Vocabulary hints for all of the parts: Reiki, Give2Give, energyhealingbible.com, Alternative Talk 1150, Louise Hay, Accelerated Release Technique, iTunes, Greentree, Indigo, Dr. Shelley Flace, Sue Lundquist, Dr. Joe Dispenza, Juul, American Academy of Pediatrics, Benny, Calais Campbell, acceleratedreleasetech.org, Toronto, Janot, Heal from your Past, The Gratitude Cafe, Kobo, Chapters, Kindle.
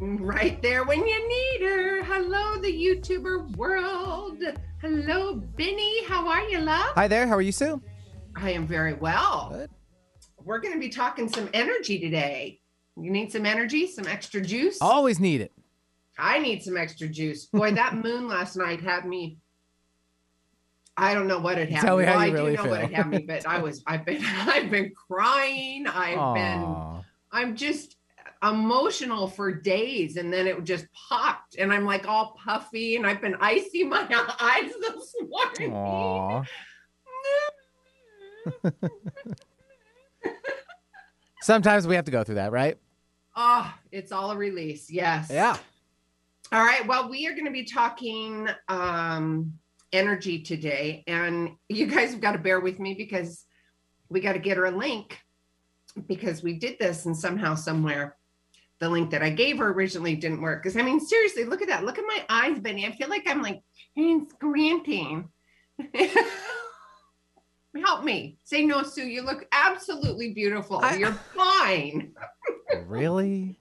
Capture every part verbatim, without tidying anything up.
Right there when you need her. Hello, the YouTuber world. Hello, Benny. How are you, love? Hi there. How are you, Sue? I am very well. Good. We're going to be talking some energy today. You need some energy, some extra juice? I always need it. I need some extra juice. Boy, that moon last night had me. I don't know what it had. Tell me. me how well, you I really do know feel. What it had me, but I was. I've been. I've been crying. I've Aww. been. I'm just. emotional for days, and then it just popped, and I'm like all puffy, and I've been icing my eyes this morning. Sometimes we have to go through that, right? Oh, it's all a release. Yes. Yeah. All right. Well, we are going to be talking um, energy today, and you guys have got to bear with me because we got to get her a link, because we did this and somehow somewhere the link that I gave her originally didn't work. Because I mean, seriously, look at that. Look at my eyes, Benny. I feel like I'm like squinting. Help me. Say no, Sue. You look absolutely beautiful. I... You're fine. Really?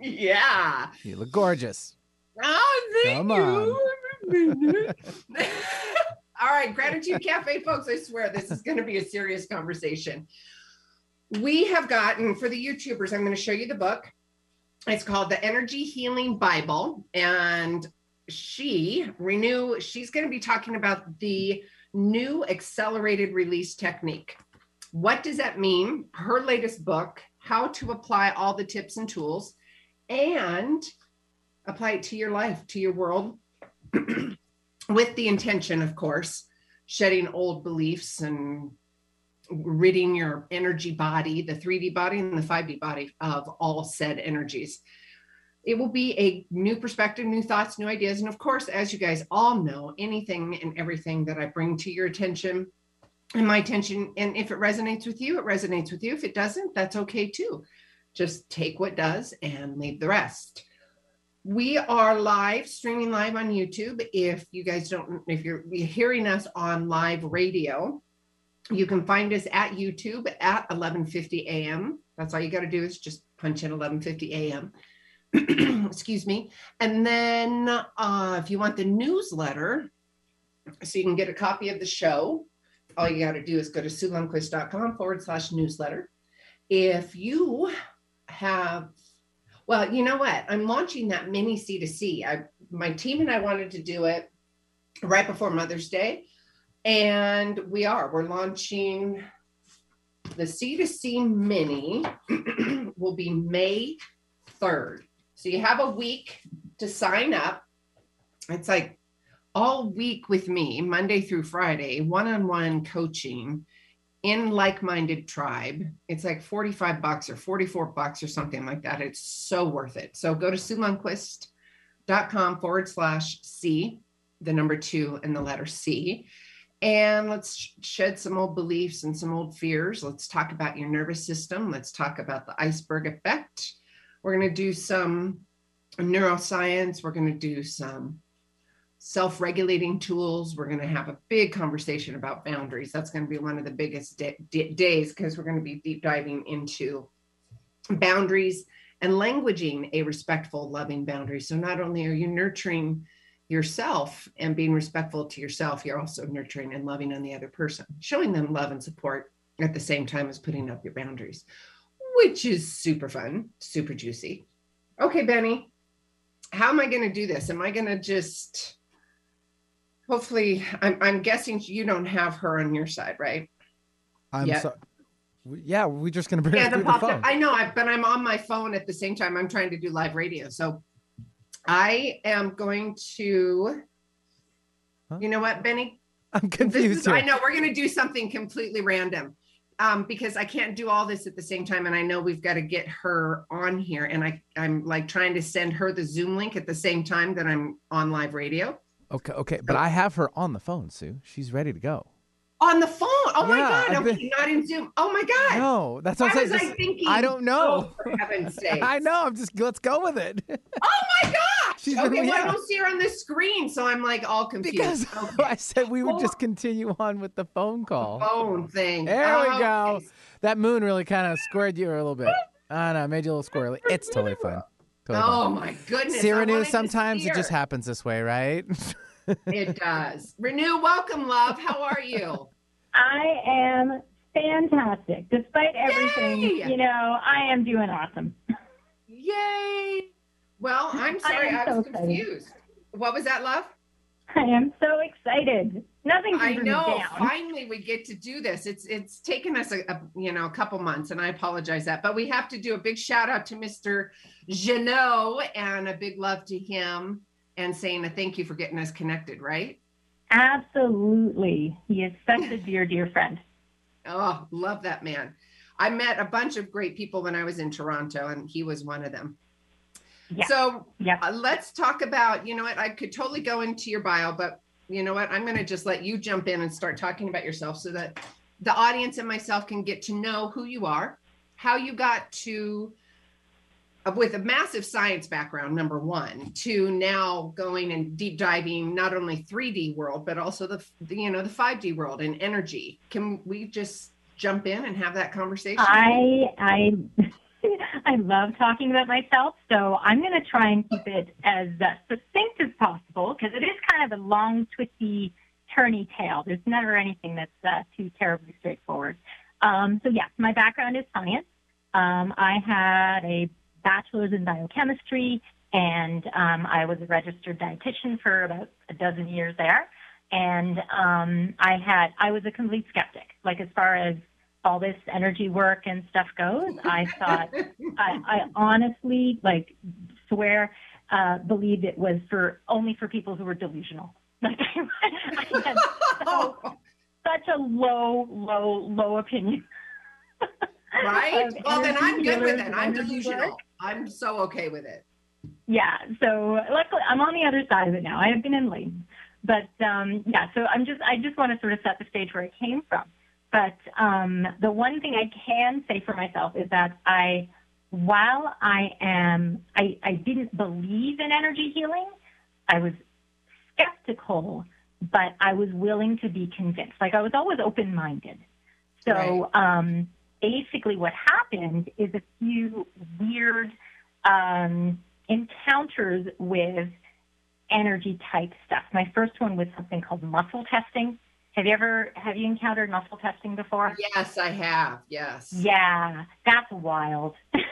Yeah. You look gorgeous. Oh, thank Come you. On. All right, Gratitude Cafe, folks. I swear this is going to be a serious conversation. We have gotten, for the YouTubers, I'm going to show you the book. It's called The Energy Healing Bible. And she, Renu, she's going to be talking about the new accelerated release technique. What does that mean? Her latest book, how to apply all the tips and tools and apply it to your life, to your world, with the intention, of course, shedding old beliefs and ridding your energy body, the three D body and the five D body, of all said energies. It will be a new perspective, new thoughts, new ideas. And of course, as you guys all know, anything and everything that I bring to your attention and my attention, and if it resonates with you, it resonates with you. If it doesn't, that's okay too. Just take what does and leave the rest. We are live, streaming live on YouTube. If you guys don't, if you're hearing us on live radio, you can find us at YouTube at eleven fifty a.m. That's all you got to do is just punch in eleven fifty a.m. Excuse me. And then uh, if you want the newsletter, so you can get a copy of the show, all you got to do is go to SueLundquist.com forward slash newsletter. If you have, well, you know what? I'm launching that mini C to C. I, my team and I wanted to do it right before Mother's Day. And we are, we're launching the C to C mini will be May third. So you have a week to sign up. It's like all week with me, Monday through Friday, one-on-one coaching in like-minded tribe. It's like forty-five bucks or forty-four bucks or something like that. It's so worth it. So go to SueLundquist.com forward slash C, the number two and the letter C. And let's shed some old beliefs and some old fears. Let's talk about your nervous system. Let's talk about the iceberg effect. We're going to do some neuroscience. We're going to do some self-regulating tools. We're going to have a big conversation about boundaries. That's going to be one of the biggest d- d- days because we're going to be deep diving into boundaries and languaging a respectful, loving boundary. So not only are you nurturing yourself and being respectful to yourself, you're also nurturing and loving on the other person, showing them love and support at the same time as putting up your boundaries, which is super fun, super juicy. Okay, Benny, how am I going to do this? Am I going to just, hopefully, I'm, I'm guessing you don't have her on your side, right? I'm sorry. Yeah, we're just going to bring yeah, her through the phone. Up. I know, I, but I'm on my phone at the same time. I'm trying to do live radio, so I am going to, huh? You know what, Benny? I'm confused is, here. I know we're going to do something completely random um, because I can't do all this at the same time. And I know we've got to get her on here. And I, I'm like trying to send her the Zoom link at the same time that I'm on live radio. Okay. Okay. But I have her on the phone, Sue. She's ready to go. On the phone. Oh, yeah, my God. I've okay, been... not in Zoom. Oh, my God. No, that's what Why I'm saying. Was just, I, thinking, I don't know. Oh, for heaven's sake. I know. I'm just, let's go with it. Oh, my God. She's okay, been, well, yeah. I don't see her on the screen, so I'm like all confused. Because okay. I said we would just continue on with the phone call. The phone thing. There oh, we go. Okay. That moon really kind of squared you a little bit. I know. It made you a little squirrely. It's totally fun. Totally oh, fun. My goodness. See, Renu, sometimes it just happens this way, right? It does. Renu, welcome, love. How are you? I am fantastic. Despite everything, Yay! You know, I am doing awesome. Yay! Well, I'm sorry, I, I was so confused. Excited. What was that, love? I am so excited. Nothing. I know. Down. Finally, we get to do this. It's it's taken us a, a you know a couple months, and I apologize that, but we have to do a big shout out to Mister Janot and a big love to him, and saying a thank you for getting us connected. Right. Absolutely. He is such a dear, dear friend. Oh, love that man. I met a bunch of great people when I was in Toronto, and he was one of them. Yeah. So yeah. Uh, let's talk about, you know what, I could totally go into your bio, but you know what, I'm going to just let you jump in and start talking about yourself so that the audience and myself can get to know who you are, how you got to, with a massive science background, number one, to now going and deep diving not only three D world, but also the, you know, the five D world and energy. Can we just jump in and have that conversation? I I, I love talking about myself, so I'm going to try and keep it as uh, succinct as possible, because it is kind of a long, twisty, turny tale. There's never anything that's uh, too terribly straightforward. Um, so, yes, my background is science. Um, I had a bachelor's in biochemistry, and um, I was a registered dietitian for about a dozen years there. And um, I had, I was a complete skeptic. Like, as far as all this energy work and stuff goes, I thought, I, I honestly, like, swear, uh, believed it was for only for people who were delusional. Like, I had so, such a low, low, low opinion. Right? Well, then I'm good with it. I'm delusional. Work. I'm so okay with it. Yeah. So luckily, I'm on the other side of it now. I have been in lane. But um, yeah, so I'm just, I just want to sort of set the stage where I came from. But um, the one thing I can say for myself is that I, while I am, I, I didn't believe in energy healing, I was skeptical, but I was willing to be convinced. Like, I was always open-minded. So, right. um, basically what happened is a few weird um, encounters with energy type stuff. My first one was something called muscle testing. Have you ever, have you encountered muscle testing before? Yes, I have. Yes. Yeah. That's wild. that's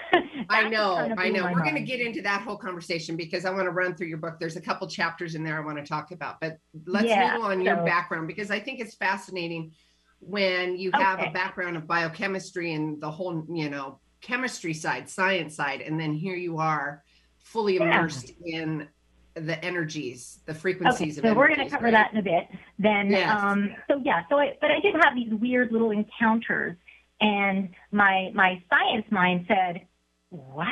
I know. I know. We're going to get into that whole conversation because I want to run through your book. There's a couple chapters in there I want to talk about, but let's yeah, move on so, your background, because I think it's fascinating when you have okay. a background of biochemistry and the whole, you know, chemistry side, science side, and then here you are fully yeah. immersed in the energies, the frequencies okay, of so energies, we're going to cover right? that in a bit then. Yes. Um, so yeah, so I, but I did have these weird little encounters, and my, my science mind said, what?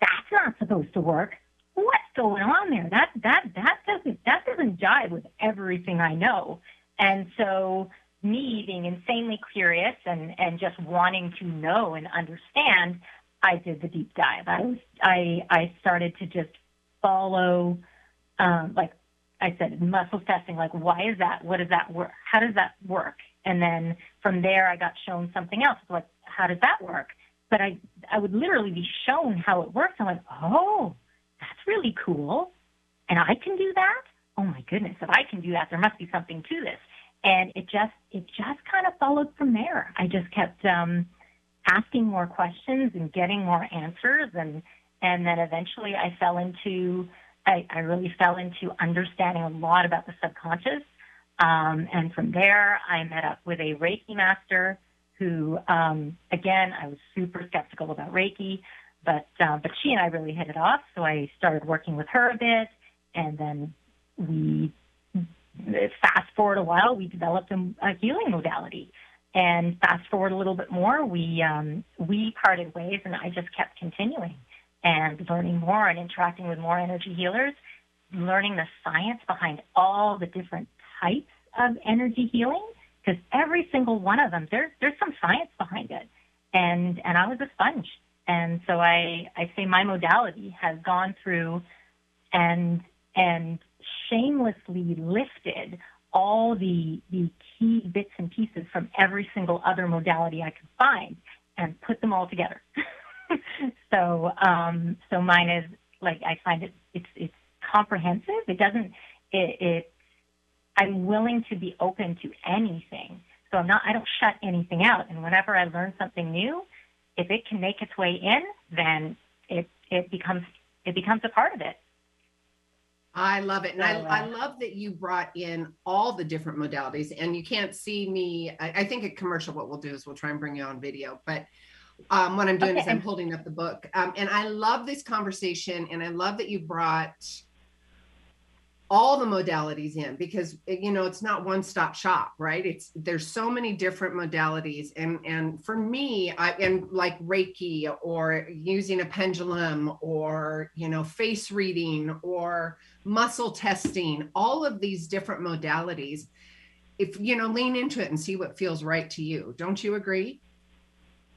That's not supposed to work. What's going on there? That, that, that doesn't, that doesn't jive with everything I know. And so me being insanely curious and, and just wanting to know and understand, I did the deep dive. I was, I, I started to just follow, um, like I said, muscle testing, like, why is that? What does that work? How does that work? And then from there, I got shown something else. Like, how does that work? But I, I would literally be shown how it works. I'm like, oh, that's really cool. And I can do that? Oh my goodness. If I can do that, there must be something to this. And it just, it just kind of followed from there. I just kept um, asking more questions and getting more answers. And, and then eventually I fell into, I, I really fell into understanding a lot about the subconscious. Um, and from there, I met up with a Reiki master who, um, again, I was super skeptical about Reiki, but, uh, but she and I really hit it off. So I started working with her a bit, and then we fast forward a while, we developed a, a healing modality. And fast forward a little bit more, we um, we parted ways, and I just kept continuing and learning more and interacting with more energy healers, learning the science behind all the different types of energy healing, because every single one of them, there, there's some science behind it. And and I was a sponge. And so I, I say my modality has gone through and and shamelessly lifted all the the key bits and pieces from every single other modality I could find and put them all together. so um, so mine is, like, I find it, it's it's comprehensive. It doesn't, it, it I'm willing to be open to anything. So I'm not, I don't shut anything out. And whenever I learn something new, if it can make its way in, then it it becomes it becomes a part of it. I love it. And I, I love that you brought in all the different modalities. And you can't see me. I, I think at commercial, what we'll do is we'll try and bring you on video. But um, what I'm doing okay. is I'm holding up the book. Um, and I love this conversation. And I love that you brought all the modalities in, because, you know, it's not one stop shop, right? It's, there's so many different modalities. And, and for me, I am like Reiki or using a pendulum or, you know, face reading or muscle testing, all of these different modalities. If, you know, lean into it and see what feels right to you. Don't you agree?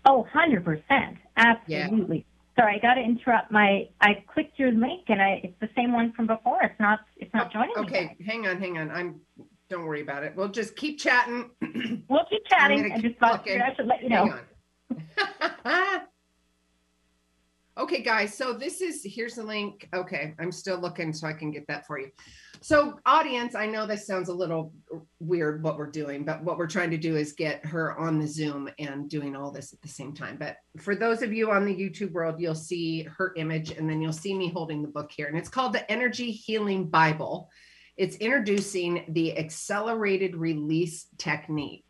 Oh, one hundred percent. Absolutely. Yeah. Sorry, I got to interrupt. My, I clicked your link, and I, it's the same one from before. It's not, it's not joining me. Okay, hang on, hang on. I'm, don't worry about it. We'll just keep chatting. We'll keep chatting. I just thought I should let you know. Hang on. Okay, guys. So this is, here's the link. Okay, I'm still looking so I can get that for you. So, audience, I know this sounds a little weird what we're doing, but what we're trying to do is get her on the Zoom and doing all this at the same time. But for those of you on the YouTube world, you'll see her image, and then you'll see me holding the book here. And it's called the Energy Healing Bible. It's introducing the Accelerated Release Technique.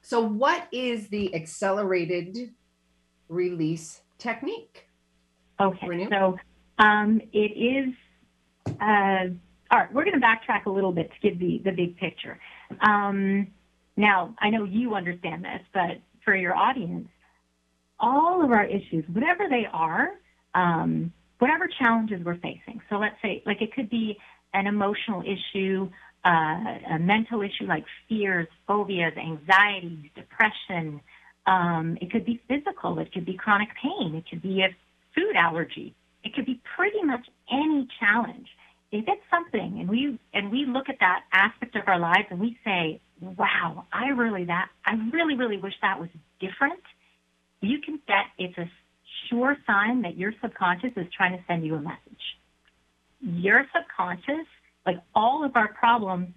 So what is the Accelerated Release Technique? Okay, Renu? so um, it is, uh, all right, we're going to backtrack a little bit to give the, the big picture. Um, now, I know you understand this, but for your audience, all of our issues, whatever they are, um, whatever challenges we're facing, so let's say, like, it could be an emotional issue, uh, a mental issue like fears, phobias, anxieties, depression. Um, it could be physical. It could be chronic pain. It could be a food allergy. It could be pretty much any challenge. If it's something, and we and we look at that aspect of our lives and we say, wow, I really that I really, really wish that was different, you can bet it's a sure sign that your subconscious is trying to send you a message. Your subconscious, like all of our problems,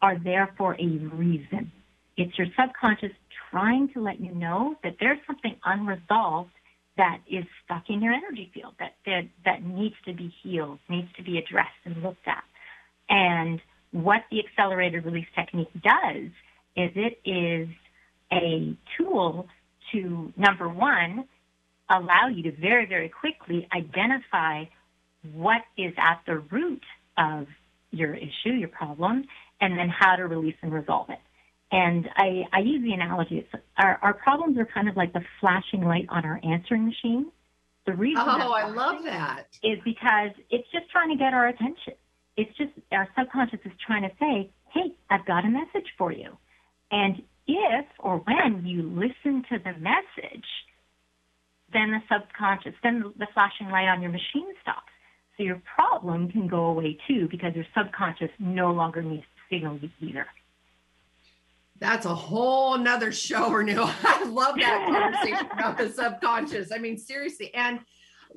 are there for a reason. It's your subconscious trying to let you know that there's something unresolved that is stuck in your energy field, that, that that needs to be healed, needs to be addressed and looked at. And what the Accelerated Release Technique does is it is a tool to, number one, allow you to very, very quickly identify what is at the root of your issue, your problem, and then how to release and resolve it. And I, I use the analogy, it's our, our problems are kind of like the flashing light on our answering machine. The reason oh, I love that. Is because it's just trying to get our attention. It's just our subconscious is trying to say, hey, I've got a message for you. And if or when you listen to the message, then the subconscious, then the flashing light on your machine stops. So your problem can go away too, because your subconscious no longer needs to signal you either. That's a whole nother show, Renu. I love that conversation about the subconscious. I mean, seriously. And,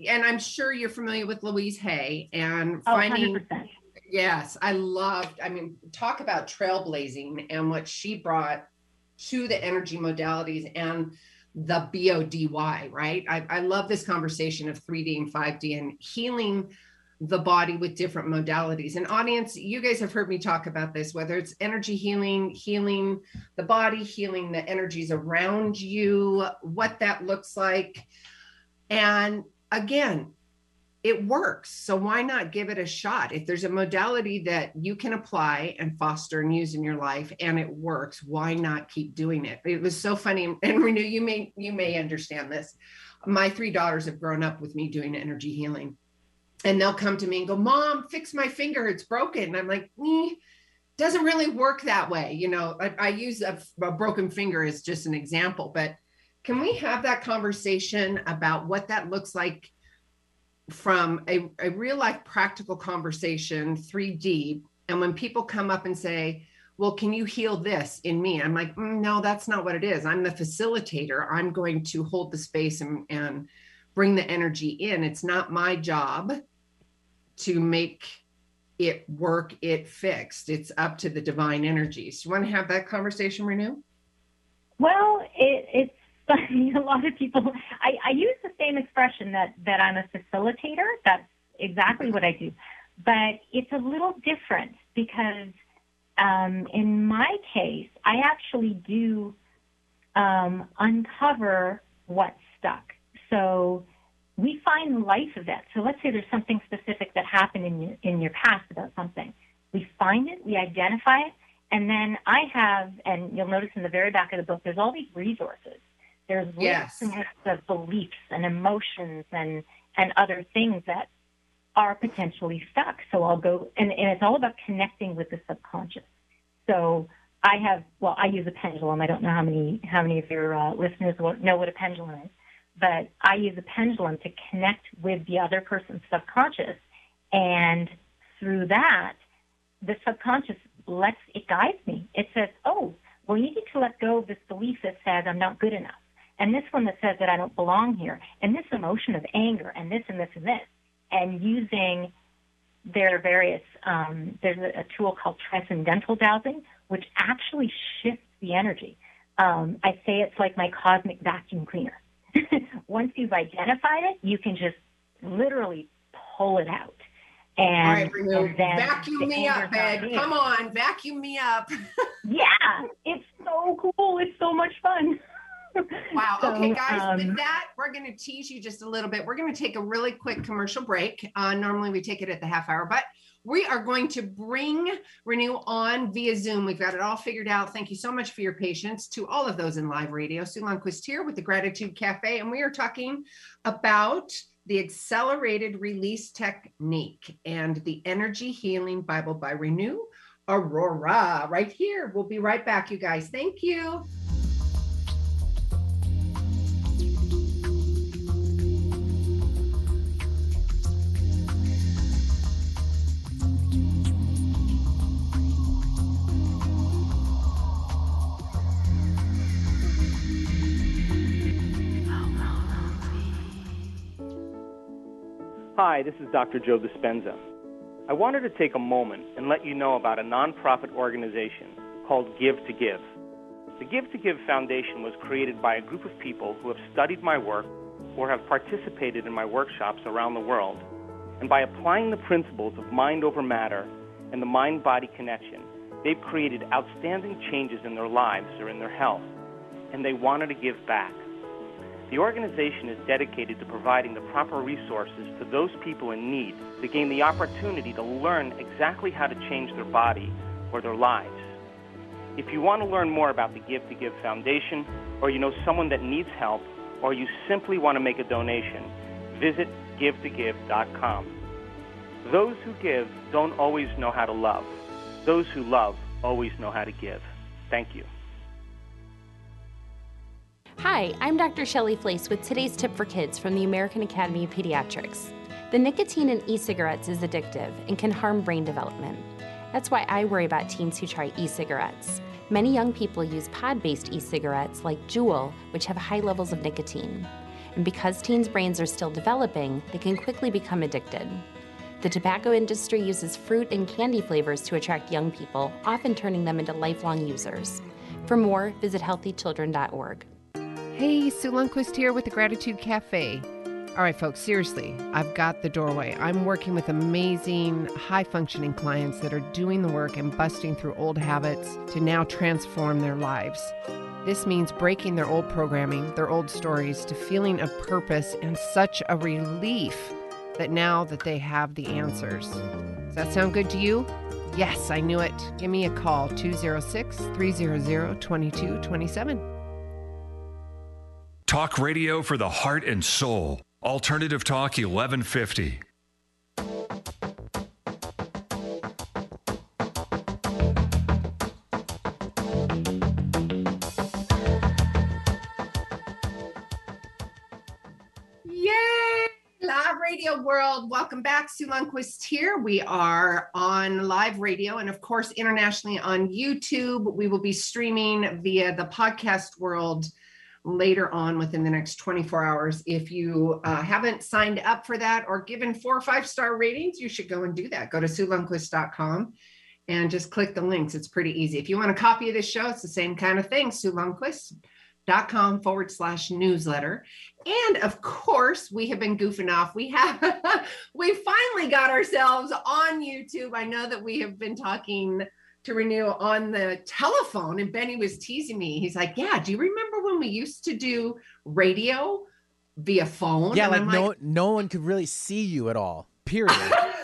and I'm sure you're familiar with Louise Hay and finding, oh, yes, I loved, I mean, talk about trailblazing and what she brought to the energy modalities and the B O D Y, right? I, I love this conversation of three D and five D and healing the body with different modalities. And audience, you guys have heard me talk about this, whether it's energy healing, healing the body, healing the energies around you, what that looks like. And again, it works. So why not give it a shot? If there's a modality that you can apply and foster and use in your life and it works, why not keep doing it? It was so funny. And Renu, you may, you may understand this. My three daughters have grown up with me doing energy healing, and they'll come to me and go, Mom, fix my finger. It's broken. And I'm like, mm, doesn't really work that way. You know, I, I use a, a broken finger as just an example, but can we have that conversation about what that looks like from a, a real life practical conversation, three D. And when people come up and say, well, can you heal this in me? I'm like, mm, no, that's not what it is. I'm the facilitator. I'm going to hold the space and, and bring the energy in. It's not my job to make it work, it fixed. It's up to the divine energies. You want to have that conversation, Renu? Well, it, it's a lot of people, I, I use the same expression that, that I'm a facilitator. That's exactly what I do. But it's a little different because um, in my case, I actually do um, uncover what's stuck. So we find life events. So let's say there's something specific that happened in your, in your past about something. We find it, we identify it, and then I have, and you'll notice in the very back of the book, there's all these resources. There's lists yes. and lists of beliefs and emotions and, and other things that are potentially stuck. So I'll go, and, and it's all about connecting with the subconscious. So I have, well, I use a pendulum. I don't know how many how many of your uh, listeners will know what a pendulum is, but I use a pendulum to connect with the other person's subconscious. And through that, the subconscious lets, it guides me. It says, oh, well, you need to let go of this belief that says I'm not good enough, and this one that says that I don't belong here, and this emotion of anger, and this and this and this. And using their various, um, there's a tool called transcendental dowsing, which actually shifts the energy. Um, I say it's like my cosmic vacuum cleaner. Once you've identified it, you can just literally pull it out. And, all right, Renu, and then vacuum me up, babe. Come on, vacuum me up. Yeah, it's so cool. It's so much fun. Wow. So, okay, guys, um, with that, we're going to tease you just a little bit. We're going to take a really quick commercial break. Uh, normally we take it at the half hour, but we are going to bring Renu on via Zoom. We've got it all figured out. Thank you so much for your patience to all of those in live radio. Sue Lundquist here with the Gratitude Cafe, and we are talking about the Accelerated Release Technique and the Energy Healing Bible by Renu Arora right here. We'll be right back, you guys. Thank you. Hi, this is Doctor Joe Dispenza. I wanted to take a moment and let you know about a nonprofit organization called Give to Give. The Give to Give Foundation was created by a group of people who have studied my work or have participated in my workshops around the world. And by applying the principles of mind over matter and the mind-body connection, they've created outstanding changes in their lives or in their health, and they wanted to give back. The organization is dedicated to providing the proper resources to those people in need to gain the opportunity to learn exactly how to change their body or their lives. If you want to learn more about the Give to Give Foundation, or you know someone that needs help, or you simply want to make a donation, visit give to give dot com. Those who give don't always know how to love. Those who love always know how to give. Thank you. Hi, I'm Doctor Shelley Flace with today's tip for kids from the American Academy of Pediatrics. The nicotine in e-cigarettes is addictive and can harm brain development. That's why I worry about teens who try e-cigarettes. Many young people use pod-based e-cigarettes like Juul, which have high levels of nicotine. And because teens' brains are still developing, they can quickly become addicted. The tobacco industry uses fruit and candy flavors to attract young people, often turning them into lifelong users. For more, visit healthy children dot org. Hey, Sue Lundquist here with the Gratitude Cafe. All right, folks, seriously, I've got the doorway. I'm working with amazing, high-functioning clients that are doing the work and busting through old habits to now transform their lives. This means breaking their old programming, their old stories, to feeling a purpose and such a relief that now that they have the answers. Does that sound good to you? Yes, I knew it. Give me a call, two oh six, three hundred, twenty-two twenty-seven. Talk radio for the heart and soul. Alternative Talk eleven fifty. World. Welcome back. Sue Lundquist here. We are on live radio and, of course, internationally on YouTube. We will be streaming via the podcast world later on within the next twenty-four hours. If you uh, haven't signed up for that or given four or five star ratings, you should go and do that. Go to Sue Lundquist dot com and just click the links. It's pretty easy. If you want a copy of this show, it's the same kind of thing. Sue Lundquist dot com forward slash newsletter. And of course, we have been goofing off. We have, we finally got ourselves on YouTube. I know that we have been talking to Renew on the telephone, and Benny was teasing me. He's like, yeah, do you remember when we used to do radio via phone? Yeah, like, like no, no one could really see you at all, period.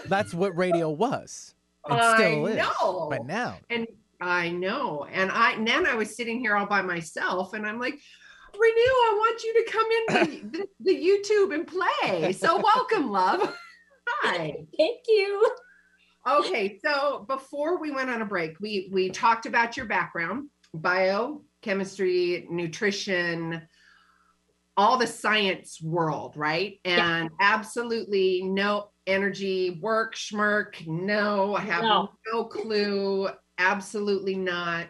That's what radio was. It still is. I know. But now. And I know. And I, and then I was sitting here all by myself and I'm like, Renew, I want you to come in the, the, the YouTube and play. So welcome, love. Hi. Thank you. Okay. So before we went on a break, we, we talked about your background, bio, chemistry, nutrition, all the science world, right? And yeah. Absolutely no energy work, schmirk. No, I have no, no clue. Absolutely not.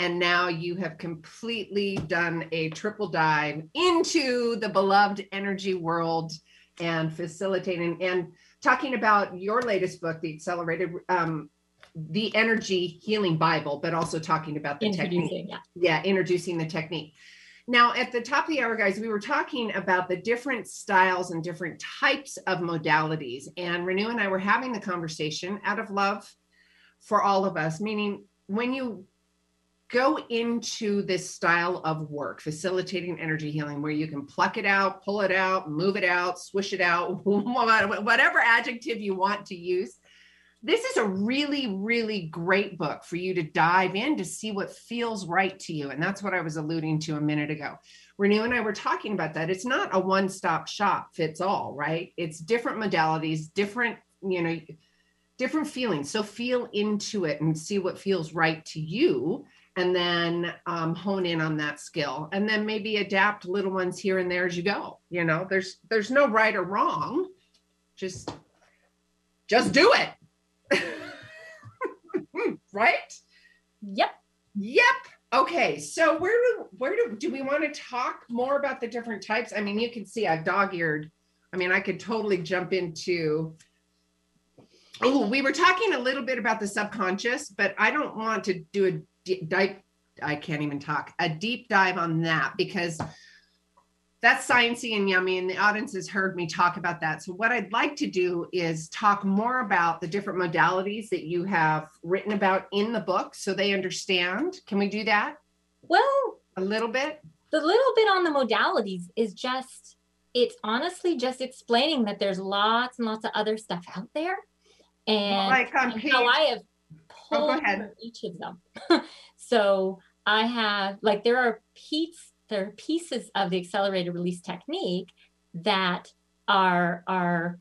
And now you have completely done a triple dive into the beloved energy world and facilitating and talking about your latest book, the Accelerated, um, the Energy Healing Bible, but also talking about the technique. Yeah. yeah, introducing the technique. Now, at the top of the hour, guys, we were talking about the different styles and different types of modalities. And Renew and I were having the conversation out of love for all of us, meaning when you go into this style of work, facilitating energy healing, where you can pluck it out, pull it out, move it out, swish it out, whatever adjective you want to use, this is a really, really great book for you to dive in to see what feels right to you. And that's what I was alluding to a minute ago. Renew and I were talking about that. It's not a one-stop shop fits all, right? It's different modalities, different, you know, different feelings. So feel into it and see what feels right to you, and then um, hone in on that skill, and then maybe adapt little ones here and there as you go. You know, there's, there's no right or wrong. Just, just do it. Right? Yep. Yep. Okay. So where do, where do, do we want to talk more about the different types? I mean, you can see I've dog-eared. I mean, I could totally jump into, oh, we were talking a little bit about the subconscious, but I don't want to do a deep dive. I can't even talk a deep dive on that because that's sciencey and yummy. And the audience has heard me talk about that. So what I'd like to do is talk more about the different modalities that you have written about in the book so they understand. Can we do that? Well, a little bit, the little bit on the modalities is just, it's honestly just explaining that there's lots and lots of other stuff out there. And like on page, how I have pulled oh, from each of them. So I have, like, there are piece, there are pieces of the accelerated release technique that are, are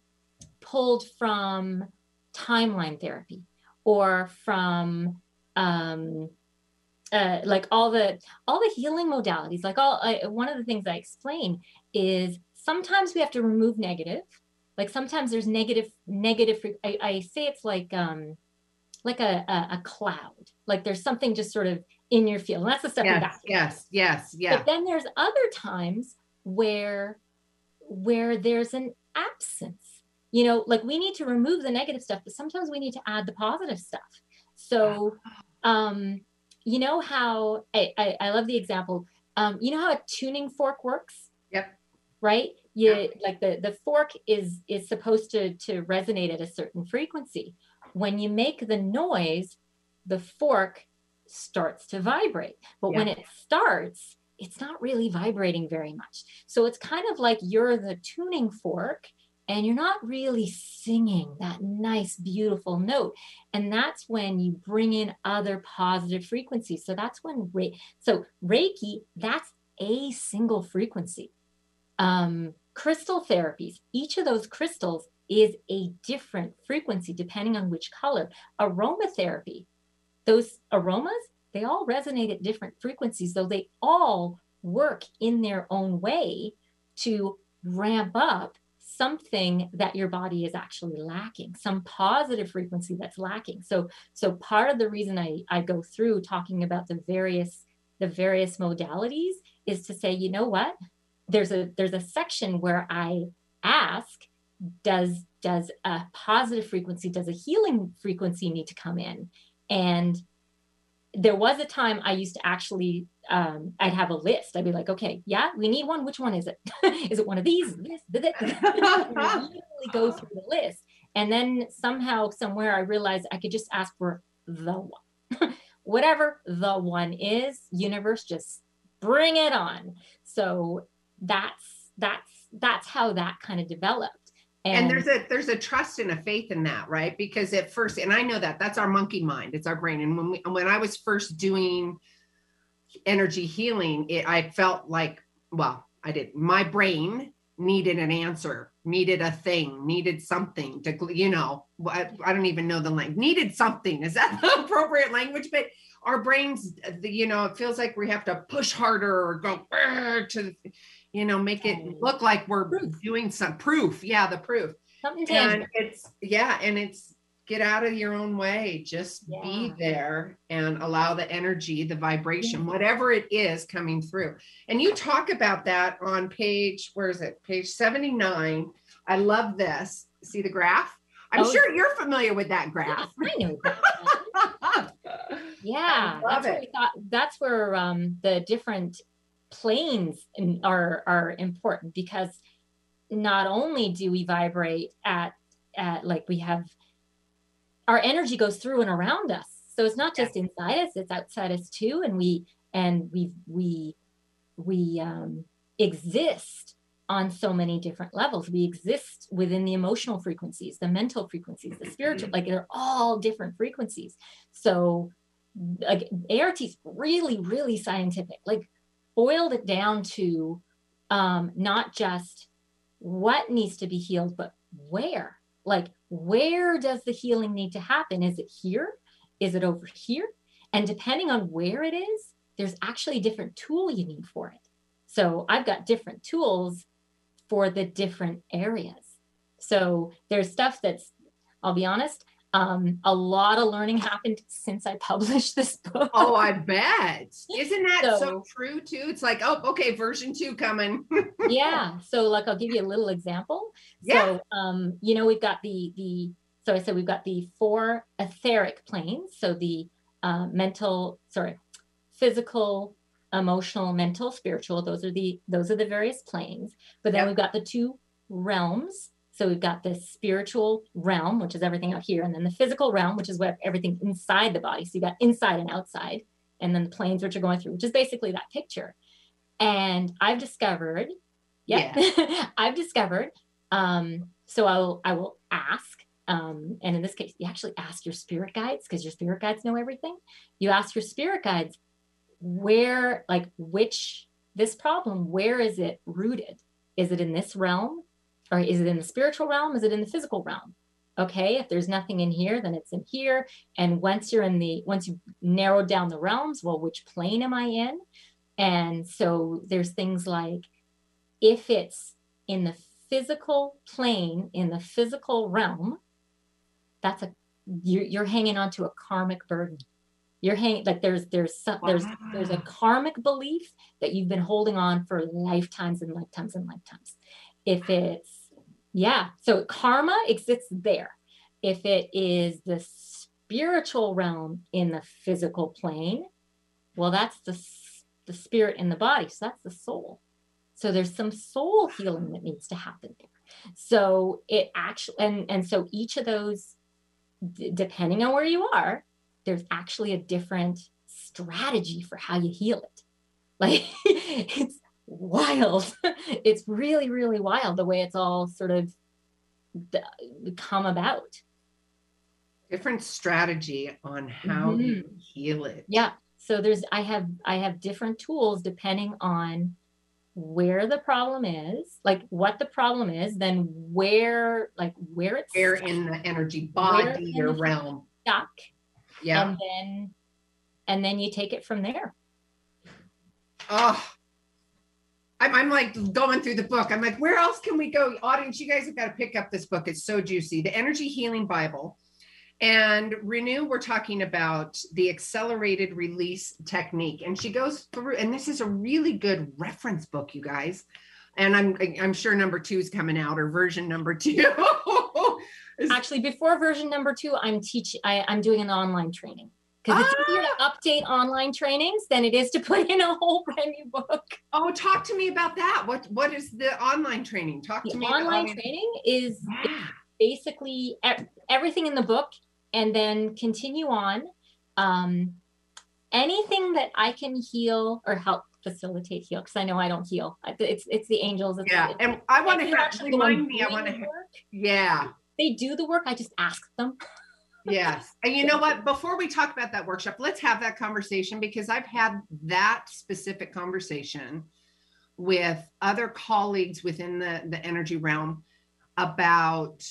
pulled from timeline therapy or from um, uh, like all the, all the healing modalities. Like all, I, one of the things I explain is sometimes we have to remove negative. Like sometimes there's negative, negative. I, I say it's like, um, like a, a, a cloud. Like there's something just sort of in your field. And that's the stuff. Yes, yes, yes, yeah. But then there's other times where, where there's an absence. You know, like we need to remove the negative stuff, but sometimes we need to add the positive stuff. So, um, you know how I, I, I love the example. Um, you know how a tuning fork works? Yep. Right. You, like the, the fork is, is supposed to, to resonate at a certain frequency. When you make the noise, the fork starts to vibrate. But yeah. When it starts, it's not really vibrating very much. So it's kind of like you're the tuning fork and you're not really singing that nice, beautiful note. And that's when you bring in other positive frequencies. So that's when, Re- so Reiki, that's a single frequency. Um, crystal therapies, each of those crystals is a different frequency depending on which color. Aromatherapy, those aromas, they all resonate at different frequencies, though they all work in their own way to ramp up something that your body is actually lacking, some positive frequency that's lacking. So, so part of the reason I, I go through talking about the various, the various modalities is to say, you know what, there's a, there's a section where I ask, does, does a positive frequency, does a healing frequency need to come in? And there was a time I used to actually, um, I'd have a list. I'd be like, okay, yeah, we need one. Which one is it? Is it one of these? This, this, this? Really go through the list. And then somehow, somewhere I realized I could just ask for the one, whatever the one is, universe, just bring it on. So that's, that's, that's how that kind of developed. And, and there's a there's a trust and a faith in that, right? Because at first, and I know that that's our monkey mind, it's our brain. And when we, when I was first doing energy healing, it, I felt like, well, I did. My brain needed an answer, needed a thing, needed something to, you know, I, I don't even know the language. Needed something. Is that the appropriate language? But our brains, you know, it feels like we have to push harder or go to, you know, make it look like we're proof. doing some proof. Yeah. The proof. Something and is. it's, yeah. And it's get out of your own way. Just yeah. be there and allow the energy, the vibration, yeah. whatever it is coming through. And you talk about that on page, where is it? Page seventy-nine. I love this. See the graph? I'm oh, sure you're familiar with that graph. Yeah, I know that. Yeah, that's where, we thought, that's where um, the different planes in, are are important, because not only do we vibrate at at like we have our energy goes through and around us, so it's not just inside us; it's outside us too. And we and we we we um, exist on so many different levels. We exist within the emotional frequencies, the mental frequencies, the spiritual. Like they're all different frequencies. So. Like A R T is really, really scientific, like boiled it down to um, not just what needs to be healed, but where, like, where does the healing need to happen? Is it here? Is it over here? And depending on where it is, there's actually a different tool you need for it. So I've got different tools for the different areas. So there's stuff that's, I'll be honest, Um, a lot of learning happened since I published this book. Oh, I bet. Isn't that so, so true too? It's like, oh, okay. Version two coming. Yeah. So like, I'll give you a little example. Yeah. So, um, you know, we've got the, the, so I said, we've got the four etheric planes. So the, uh, mental, sorry, physical, emotional, mental, spiritual, those are the, those are the various planes, but then yep. we've got the two realms. So we've got this spiritual realm, which is everything out here, and then the physical realm, which is what everything inside the body. So you got inside and outside, and then the planes which are going through, which is basically that picture. And I've discovered, yeah, yeah. I've discovered. Um, so I'll I will ask, um, and in this case, you actually ask your spirit guides, because your spirit guides know everything. You ask your spirit guides where, like, which this problem, where is it rooted? Is it in this realm? Or is it in the spiritual realm? Is it in the physical realm? Okay, if there's nothing in here, then it's in here. And once you're in the, once you narrow down the realms, well, which plane am I in? And so there's things like, if it's in the physical plane, in the physical realm, that's a, you're, you're hanging on to a karmic burden. You're hanging, like there's, there's, some, there's, there's a karmic belief that you've been holding on for lifetimes and lifetimes and lifetimes. If it's, yeah, so karma exists there. If it is the spiritual realm in the physical plane, well, that's the, the spirit in the body. So that's the soul. So there's some soul healing that needs to happen there. So it actually, and, and so each of those, d- depending on where you are, there's actually a different strategy for how you heal it. Like it's, wild. It's really, really wild the way it's all sort of come about. Different strategy on how mm-hmm. you heal it. Yeah. So there's, I have, I have different tools depending on where the problem is, like what the problem is, then where, like where it's where stuck, in the energy body or realm stuck. Yeah. And then, and then you take it from there. Oh, I'm, I'm like going through the book. I'm like, where else can we go? Audience, you guys have got to pick up this book. It's so juicy. The Energy Healing Bible. And Renu, we're talking about the accelerated release technique. And she goes through, and this is a really good reference book, you guys. And I'm I'm sure number two is coming out, or version number two. Actually, before version number two, I'm teaching, I'm doing an online training. Because it's easier to update online trainings than it is to put in a whole brand new book. Oh, talk to me about that. What What is the online training? Talk to me about it. The online training is basically everything in the book, and then continue on. Um, anything that I can heal or help facilitate heal, because I know I don't heal. It's it's the angels. It's, yeah, it's, and I want to actually remind me. I want to. Yeah, they do the work. I just ask them. Yes. And you know what, before we talk about that workshop, let's have that conversation, because I've had that specific conversation with other colleagues within the, the energy realm about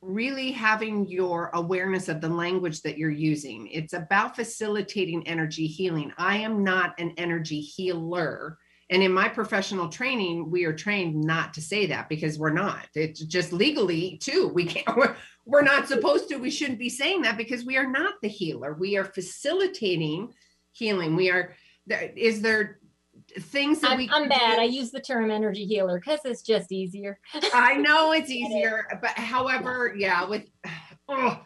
really having your awareness of the language that you're using. It's about facilitating energy healing. I am not an energy healer. And in my professional training, we are trained not to say that, because we're not. It's just legally too. We can't, we're, we're not supposed to, we shouldn't be saying that, because we are not the healer. We are facilitating healing. We are, there, is there things that I'm, we- I'm bad. Do? I use the term energy healer because it's just easier. I know it's easier, but however, yeah, with, oh,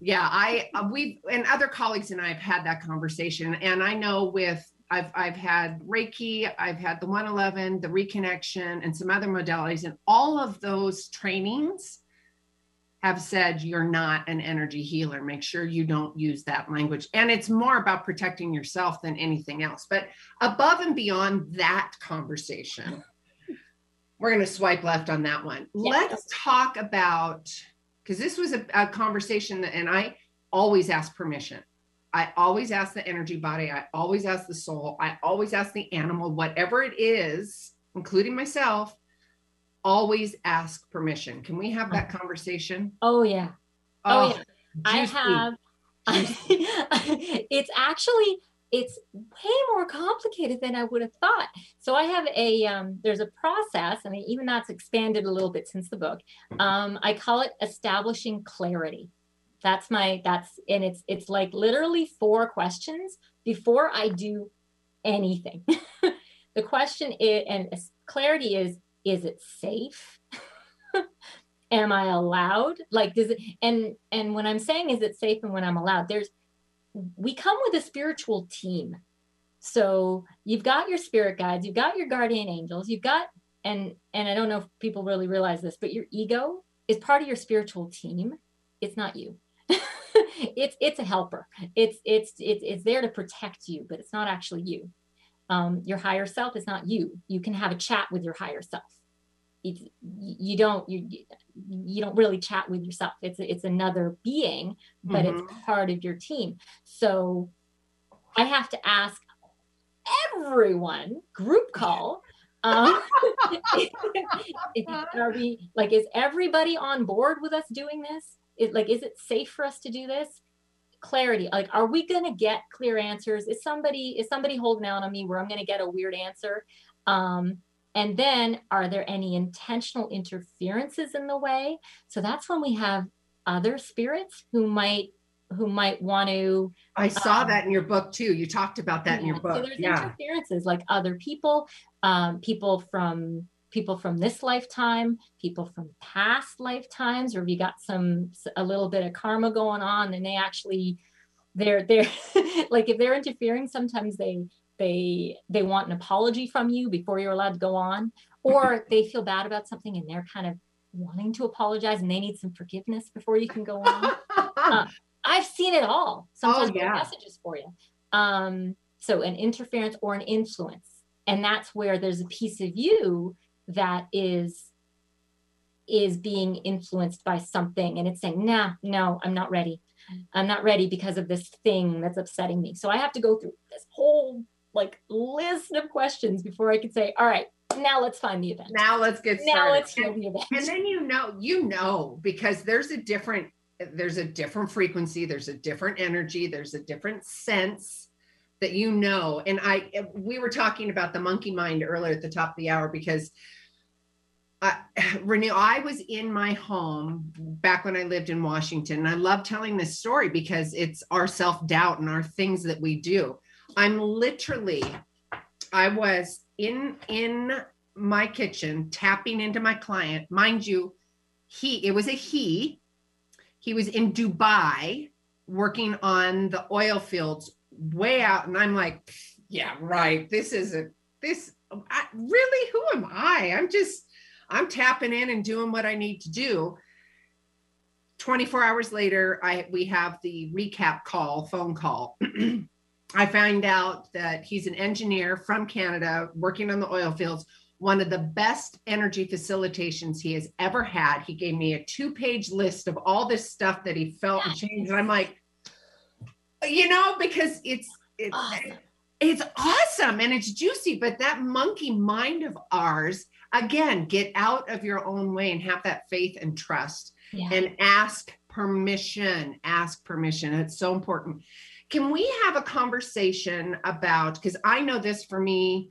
yeah, I, we've, and other colleagues and I have had that conversation. And I know with, I've I've had Reiki, I've had the one eleven, the reconnection, and some other modalities, and all of those trainings have said you're not an energy healer. Make sure you don't use that language. And it's more about protecting yourself than anything else. But above and beyond that conversation, we're going to swipe left on that one. Yeah. Let's talk about, because this was a, a conversation that, and I always ask permission. I always ask the energy body. I always ask the soul. I always ask the animal, whatever it is, including myself, always ask permission. Can we have that conversation? Oh, yeah. Oh, oh yeah. I have. I, it's actually, it's way more complicated than I would have thought. So I have a, um, there's a process, and even that's expanded a little bit since the book. Um, I call it establishing clarity. That's my, that's, and it's, it's like literally four questions before I do anything. The question is, and clarity is, is it safe? Am I allowed? Like, does it, and, and when I'm saying, is it safe? And when I'm allowed, there's, we come with a spiritual team. So you've got your spirit guides, you've got your guardian angels, you've got, and, and I don't know if people really realize this, but your ego is part of your spiritual team. It's not you. it's it's a helper. It's it's it's it's there to protect you, but it's not actually you. Um, your higher self is not you. You can have a chat with your higher self. It's, you don't you you don't really chat with yourself. It's it's another being, but mm-hmm. it's part of your team. So I have to ask everyone, group call. Um, are we like is everybody on board with us doing this? It, like, is it safe for us to do this? Clarity. Like, are we going to get clear answers? Is somebody, is somebody holding out on me where I'm going to get a weird answer? Um, and then are there any intentional interferences in the way? So that's when we have other spirits who might, who might want to. I saw um, that in your book too. You talked about that yeah, in your book. So there's yeah. interferences, like other people, um, people from people from this lifetime, people from past lifetimes, or if you got some, a little bit of karma going on, and they actually, they're, they're like, if they're interfering, sometimes they, they, they want an apology from you before you're allowed to go on, or they feel bad about something and they're kind of wanting to apologize and they need some forgiveness before you can go on. uh, I've seen it all. Sometimes oh, yeah. messages for you. Um, so an interference or an influence. And that's where there's a piece of you that is is being influenced by something, and it's saying, nah, no, I'm not ready. I'm not ready because of this thing that's upsetting me. So I have to go through this whole like list of questions before I can say, all right, now let's find the event. Now let's get started. Now let's heal the event. And then, you know, you know, because there's a different, there's a different frequency, there's a different energy, there's a different sense that, you know. And I, we were talking about the monkey mind earlier at the top of the hour, because I, Renu, I was in my home back when I lived in Washington. And I love telling this story because it's our self-doubt and our things that we do. I'm literally, I was in, in my kitchen, tapping into my client, mind you, he, it was a, he, he was in Dubai working on the oil fields way out. And I'm like, yeah, right. This isn't this I, really, who am I? I'm just, I'm tapping in and doing what I need to do. twenty-four hours later, I, we have the recap call, phone call. I find out that he's an engineer from Canada working on the oil fields, one of the best energy facilitations he has ever had. He gave me a two-page list of all this stuff that he felt and changed. And I'm like, you know, because it's, it's awesome. It's awesome and it's juicy, but that monkey mind of ours, again, get out of your own way and have that faith and trust, yeah. and ask permission, ask permission. It's so important. Can we have a conversation about, because I know this for me,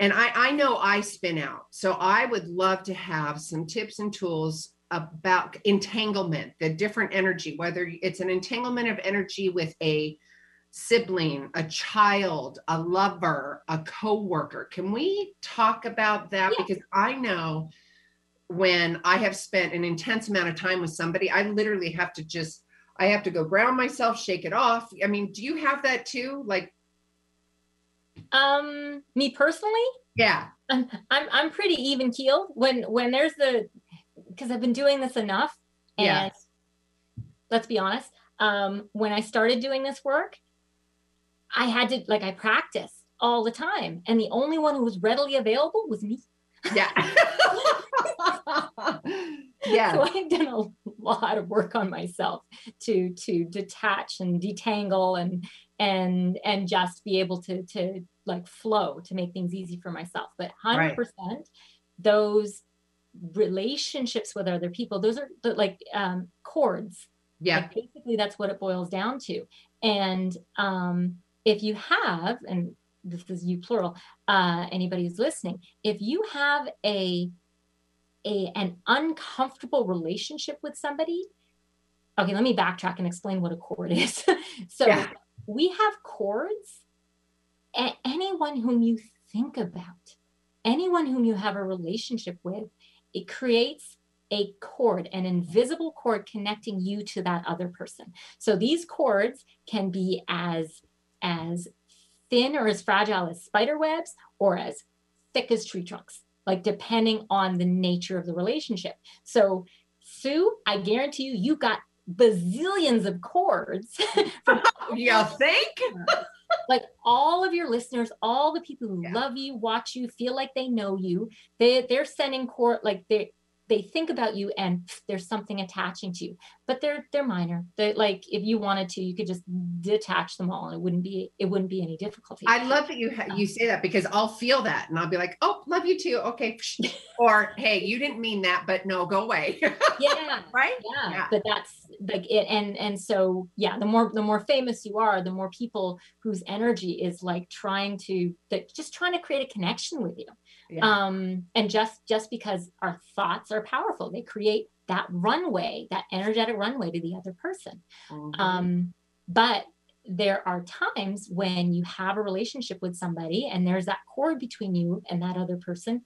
and I, I know I spin out. So I would love to have some tips and tools about entanglement, the different energy, whether it's an entanglement of energy with a sibling, a child, a lover, a coworker. Can we talk about that? Yeah. Because I know when I have spent an intense amount of time with somebody, I literally have to just, I have to go ground myself, shake it off. I mean, do you have that too? Like, um, me personally? Yeah. I'm, I'm, I'm pretty even keeled when, when there's the, cause I've been doing this enough. And yeah. Let's be honest. Um, when I started doing this work, I had to, like, I practiced all the time. And the only one who was readily available was me. Yeah. Yeah. So I've done a lot of work on myself to to detach and detangle and and and just be able to to like flow, to make things easy for myself. But one hundred percent, right. Those relationships with other people, those are the, like um, cords. Yeah. Like basically, that's what it boils down to. And um, if you have, and this is you plural, uh, anybody who's listening, if you have a A, an uncomfortable relationship with somebody. Okay, let me backtrack and explain what a cord is. So yeah. We have cords. A- anyone whom you think about, anyone whom you have a relationship with, it creates a cord, an invisible cord connecting you to that other person. So these cords can be as, as thin or as fragile as spider webs or as thick as tree trunks. Like depending on the nature of the relationship. So Sue, I guarantee you, you got bazillions of cords. You think? Like all of your listeners, all the people who yeah. love you, watch you, feel like they know you, they, they're sending cord, like they they think about you and pff, there's something attaching to you, but they're, they're minor. They, like if you wanted to, you could just detach them all and it wouldn't be, it wouldn't be any difficulty. I love that you, ha- you say that because I'll feel that and I'll be like, oh, love you too. Okay. Or, hey, you didn't mean that, but no, go away. Yeah. Right. Yeah. yeah. But that's like it. And, and so, yeah, the more, the more famous you are, the more people whose energy is like trying to, like, just trying to create a connection with you. Yeah. Um, and just, just because our thoughts are powerful, they create that runway, that energetic runway to the other person. Mm-hmm. Um, but there are times when you have a relationship with somebody and there's that cord between you and that other person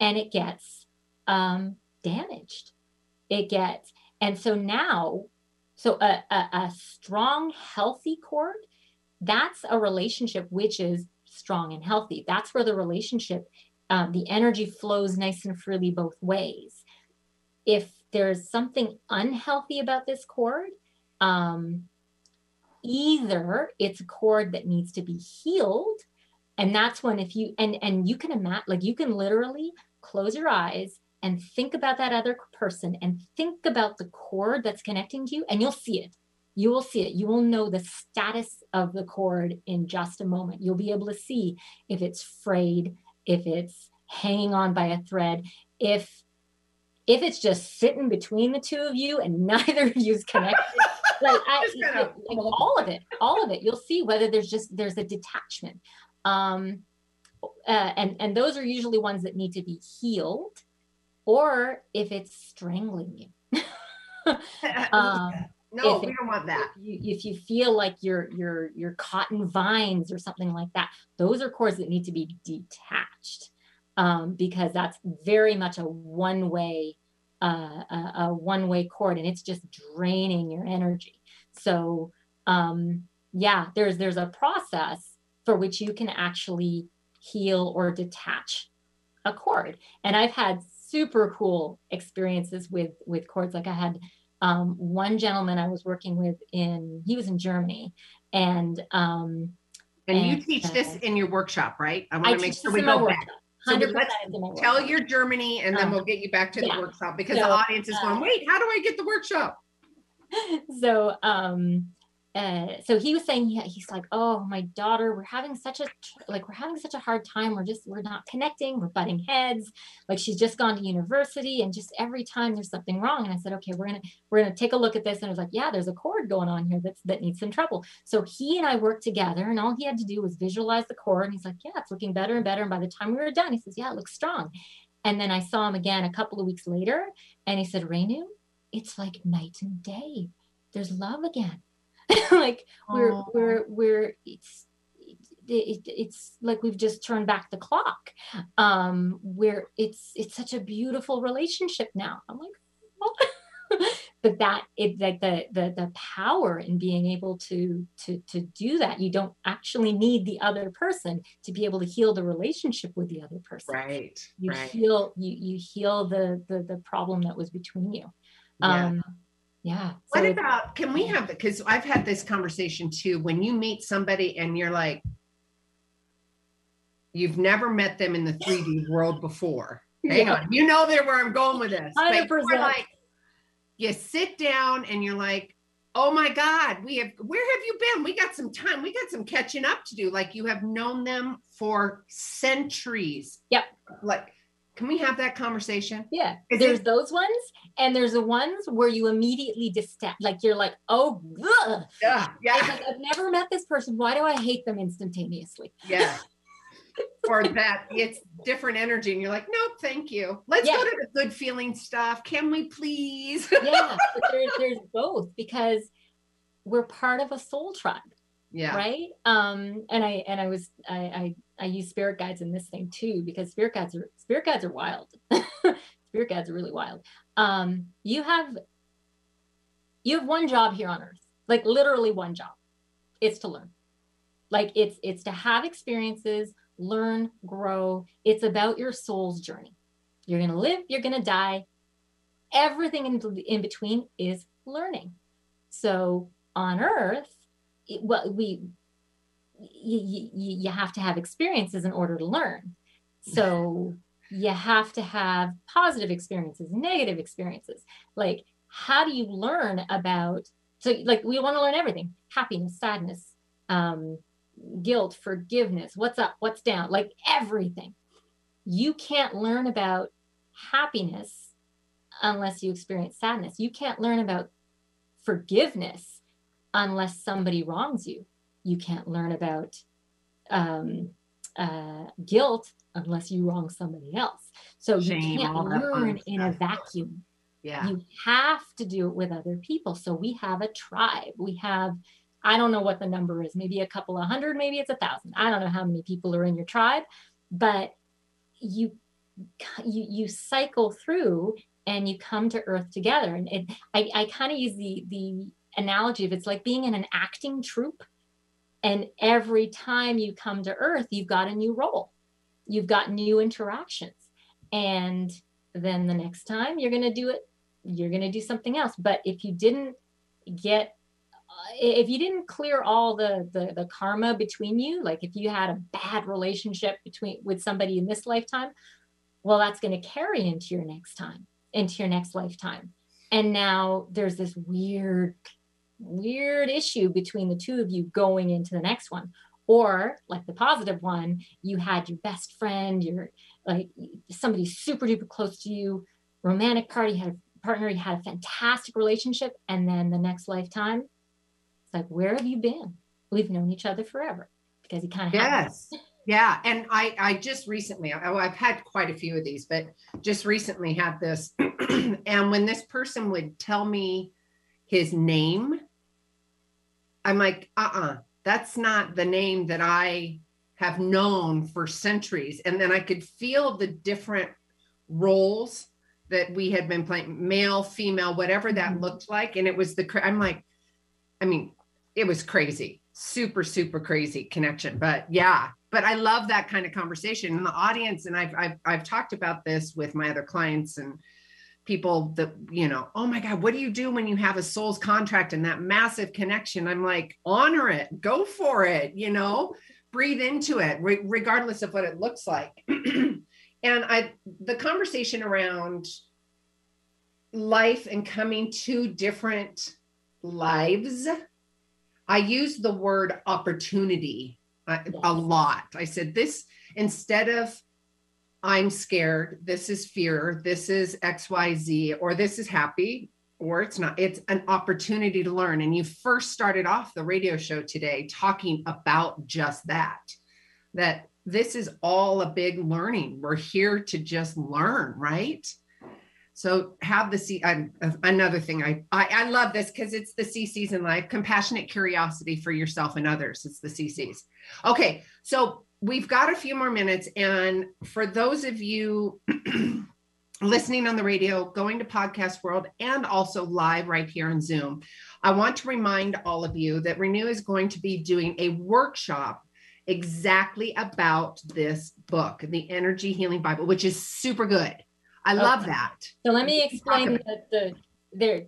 and it gets, um, damaged. It gets, and so now, so a, a, a strong, healthy cord, that's a relationship which is strong and healthy. That's where the relationship Um, the energy flows nice and freely both ways. If there's something unhealthy about this cord, um, either it's a cord that needs to be healed. And that's when if you, and, and you can imagine, like you can literally close your eyes and think about that other person and think about the cord that's connecting to you, and you'll see it. You will see it. You will know the status of the cord in just a moment. You'll be able to see if it's frayed, if it's hanging on by a thread, if if it's just sitting between the two of you and neither of you's connected. Like, I, I, like all of it, all of it. You'll see whether there's just there's a detachment, um, uh, and and those are usually ones that need to be healed, or if it's strangling you. um, No, if we it, don't want that. If you, if you feel like you're, you're, you're caught in vines or something like that, those are cords that need to be detached, um, because that's very much a one-way, uh, a, a one-way cord, and it's just draining your energy. So, um, yeah, there's, there's a process for which you can actually heal or detach a cord. And I've had super cool experiences with, with cords. Like I had, Um, one gentleman I was working with in, he was in Germany, and, um, and, and you teach uh, this in your workshop, right? I want to make sure we go back. So let's tell your Germany, and then um, we'll get you back to yeah. the workshop, because so, the audience is uh, going, wait, how do I get the workshop? So, um, uh, so he was saying, yeah, he's like, oh, my daughter, we're having such a, like, we're having such a hard time. We're just, we're not connecting. We're butting heads. Like, she's just gone to university, and just every time there's something wrong. And I said, okay, we're going to, we're going to take a look at this. And I was like, yeah, there's a cord going on here that's, that needs some trouble. So he and I worked together, and all he had to do was visualize the cord. And he's like, yeah, it's looking better and better. And by the time we were done, he says, yeah, it looks strong. And then I saw him again a couple of weeks later, and he said, Renu, it's like night and day. There's love again. Like we're, oh. we're, we're, it's, it, it's like, we've just turned back the clock. Um, where it's, it's such a beautiful relationship now. I'm like, oh. But that it, like the, the, the power in being able to, to, to do that. You don't actually need the other person to be able to heal the relationship with the other person. Right. You right. heal, you, you heal the, the, the problem that was between you. Um, yeah. Yeah. What so about, can we have, because I've had this conversation too, when you meet somebody and you're like, you've never met them in the three D world before. Hang yeah. on. You know they're where I'm going with this. one hundred percent. But you're like, you sit down and you're like, oh my God, we have, where have you been? We got some time. We got some catching up to do. Like, you have known them for centuries. Yep. Like, can we have that conversation? Yeah. Is there's it- those ones. And there's the ones where you immediately distance, like you're like, oh, yeah, yeah. Like, I've never met this person. Why do I hate them instantaneously? Yeah. Or that it's different energy and you're like, no, thank you. Let's yeah. go to the good feeling stuff. Can we please? Yeah. But there's, there's both, because we're part of a soul tribe. Yeah. Right. Um, and I, and I was, I, I, I use spirit guides in this thing too, because spirit guides are, spirit guides are wild. Spirit guides are really wild. Um, you have, you have one job here on earth, like literally one job. It's to learn. Like it's, it's to have experiences, learn, grow. It's about your soul's journey. You're going to live, you're going to die. Everything in, in between is learning. So on earth, it, well, we, You, you, you have to have experiences in order to learn. So you have to have positive experiences, negative experiences. Like, how do you learn about, so like, we want to learn everything, happiness, sadness, um, guilt, forgiveness, what's up, what's down, like everything. You can't learn about happiness unless you experience sadness. You can't learn about forgiveness unless somebody wrongs you. You can't learn about um, uh, guilt unless you wrong somebody else. So Shame, you can't learn in a vacuum. Yeah. You have to do it with other people. So we have a tribe. We have, I don't know what the number is, maybe a couple of hundred, maybe it's a thousand. I don't know how many people are in your tribe, but you, you, you cycle through and you come to earth together. And it, I, I kind of use the, the analogy of it's like being in an acting troupe. And every time you come to earth, you've got a new role, you've got new interactions. And then the next time you're going to do it, you're going to do something else. But if you didn't get, if you didn't clear all the, the, the karma between you, like if you had a bad relationship between with somebody in this lifetime, well, that's going to carry into your next time, into your next lifetime. And now there's this weird, weird issue between the two of you going into the next one. Or like the positive one, you had your best friend, your like somebody super duper close to you, romantic party, had a partner, you had a fantastic relationship. And then the next lifetime, it's like, where have you been? We've known each other forever, because he kind of yes. Has. Yeah. And I, I just recently, I, I've had quite a few of these, but just recently had this. And when this person would tell me his name, I'm like, uh-uh, that's not the name that I have known for centuries. And then I could feel the different roles that we had been playing, male, female, whatever that mm-hmm. looked like. And it was the, I'm like, I mean, it was crazy, super, super crazy connection, but yeah. But I love that kind of conversation in the audience. And I've, I've, I've talked about this with my other clients and people that, you know, oh my God, what do you do when you have a soul's contract and that massive connection? I'm like, honor it, go for it, you know, breathe into it re- regardless of what it looks like. And I, the conversation around life and coming to different lives, I use the word opportunity a lot. I said this instead of I'm scared, this is fear, this is X Y Z, or this is happy, or it's not. It's an opportunity to learn. And you first started off the radio show today talking about just that, that this is all a big learning. We're here to just learn, right? So have the C, I'm, another thing, I, I, I love this because it's the C C's in life, compassionate curiosity for yourself and others. It's the C C's. Okay, so we've got a few more minutes. And for those of you listening on the radio, going to Podcast World, and also live right here on Zoom, I want to remind all of you that Renu is going to be doing a workshop exactly about this book, The Energy Healing Bible, which is super good. I love okay. that. So let me explain the, the there.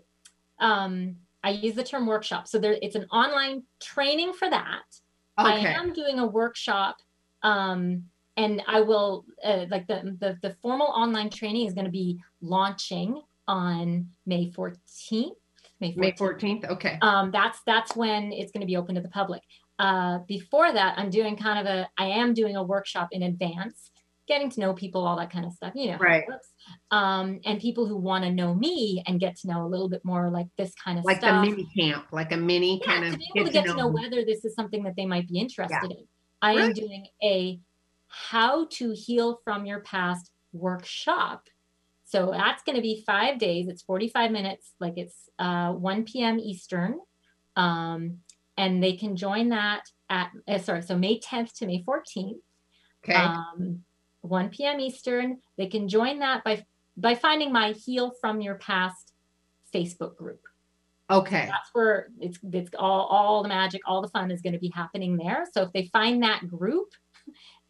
Um, I use the term workshop. So there, it's an online training for that. Okay. I am doing a workshop, um, and I will uh, like the, the the formal online training is going to be launching on May fourteenth. May fourteenth. May fourteenth. Okay. Um, that's that's when it's going to be open to the public. Uh, before that, I'm doing kind of a I am doing a workshop in advance. Getting to know people, all that kind of stuff, you know, right? Um, and people who want to know me and get to know a little bit more, like this kind of like stuff. Like a mini camp, like a mini yeah, kind of. To be able to get to know, know whether this is something that they might be interested yeah. in. I right. am doing a how to heal from your past workshop. So that's going to be five days. It's forty-five minutes. Like it's uh, one p.m. Eastern, um, and they can join that at uh, sorry, so May tenth to May fourteenth. Okay. Um, one p.m. Eastern. They can join that by by finding my Heal from Your Past Facebook group. Okay. That's where it's it's all all the magic, all the fun is going to be happening there. So if they find that group,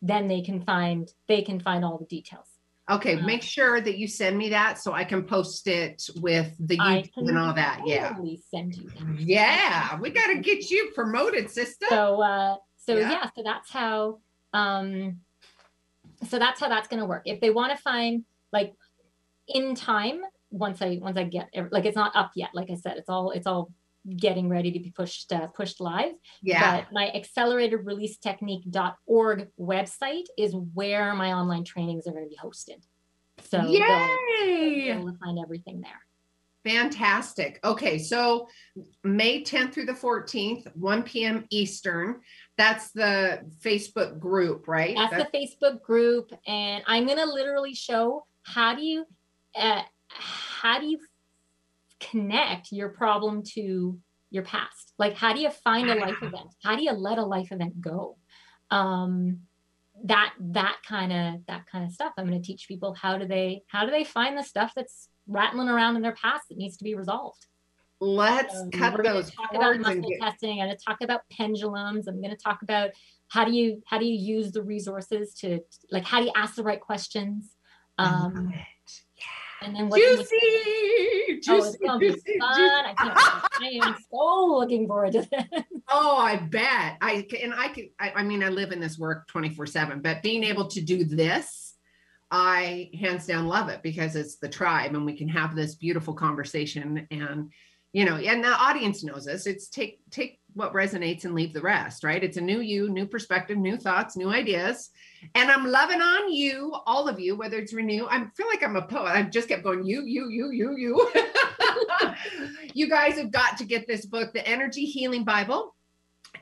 then they can find they can find all the details. Okay, um, make sure that you send me that so I can post it with the YouTube and all that. Yeah. Send you that. Yeah, we got to get you promoted, sister. So uh so yeah, yeah so that's how um So that's how that's going to work. If they want to find like in time, once I, once I get, like, it's not up yet. Like I said, it's all, it's all getting ready to be pushed, uh, pushed live. Yeah. But my accelerated release technique dot org website is where my online trainings are going to be hosted. So yay! They'll, they'll find everything there. Fantastic. Okay. So May tenth through the fourteenth, one p.m. Eastern. That's the Facebook group, right? That's, That's the Facebook group. And I'm going to literally show how do you, uh, how do you connect your problem to your past? Like, how do you find a life event? How do you let a life event go? Um, that, that kind of, that kind of stuff. I'm going to teach people how do they, how do they find the stuff that's rattling around in their past that needs to be resolved. Let's um, cut we're those. Talk about muscle get... testing. I'm going to talk about pendulums. I'm going to talk about how do you how do you use the resources to like how do you ask the right questions. Um, yeah. And then what juicy, juicy, oh, it's gonna juicy, be fun. Juicy. I can't. I am so looking forward to this. Oh, I bet. I and I can. I, I mean, I live in this work twenty-four seven, but being able to do this I hands down love it because it's the tribe and we can have this beautiful conversation. And, you know, and the audience knows this. It's take, take what resonates and leave the rest, right? It's a new you, new perspective, new thoughts, new ideas. And I'm loving on you, all of you, whether it's Renew. I feel like I'm a poet. I've just kept going, you, you, you, you, you. You guys have got to get this book, The Energy Healing Bible.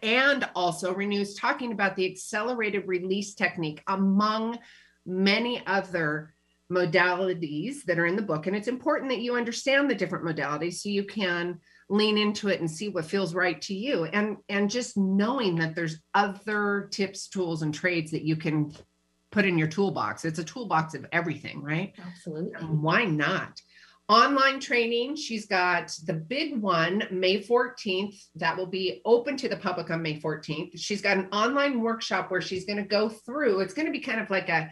And also Renew's talking about the accelerated release technique among many other modalities that are in the book. And it's important that you understand the different modalities so you can lean into it and see what feels right to you. And, and just knowing that there's other tips, tools, and trades that you can put in your toolbox. It's a toolbox of everything, right? Absolutely. And why not? Online training. She's got the big one, May fourteenth. That will be open to the public on May fourteenth. She's got an online workshop where she's going to go through. It's going to be kind of like a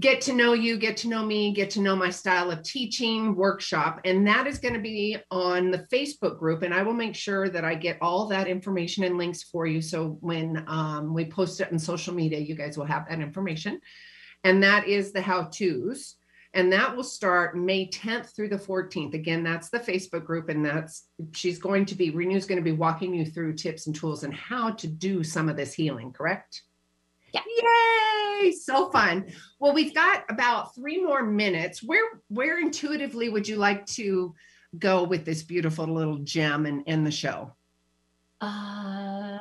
get to know you, get to know me, get to know my style of teaching workshop. And that is going to be on the Facebook group. And I will make sure that I get all that information and links for you. So when um, we post it on social media, you guys will have that information. And that is the how-tos. And that will start May tenth through the fourteenth. Again, that's the Facebook group. And that's, she's going to be, Renu's going to be walking you through tips and tools and how to do some of this healing, correct? Yeah. Yay! So fun. Well, we've got about three more minutes. Where, where intuitively would you like to go with this beautiful little gem and end the show? Uh,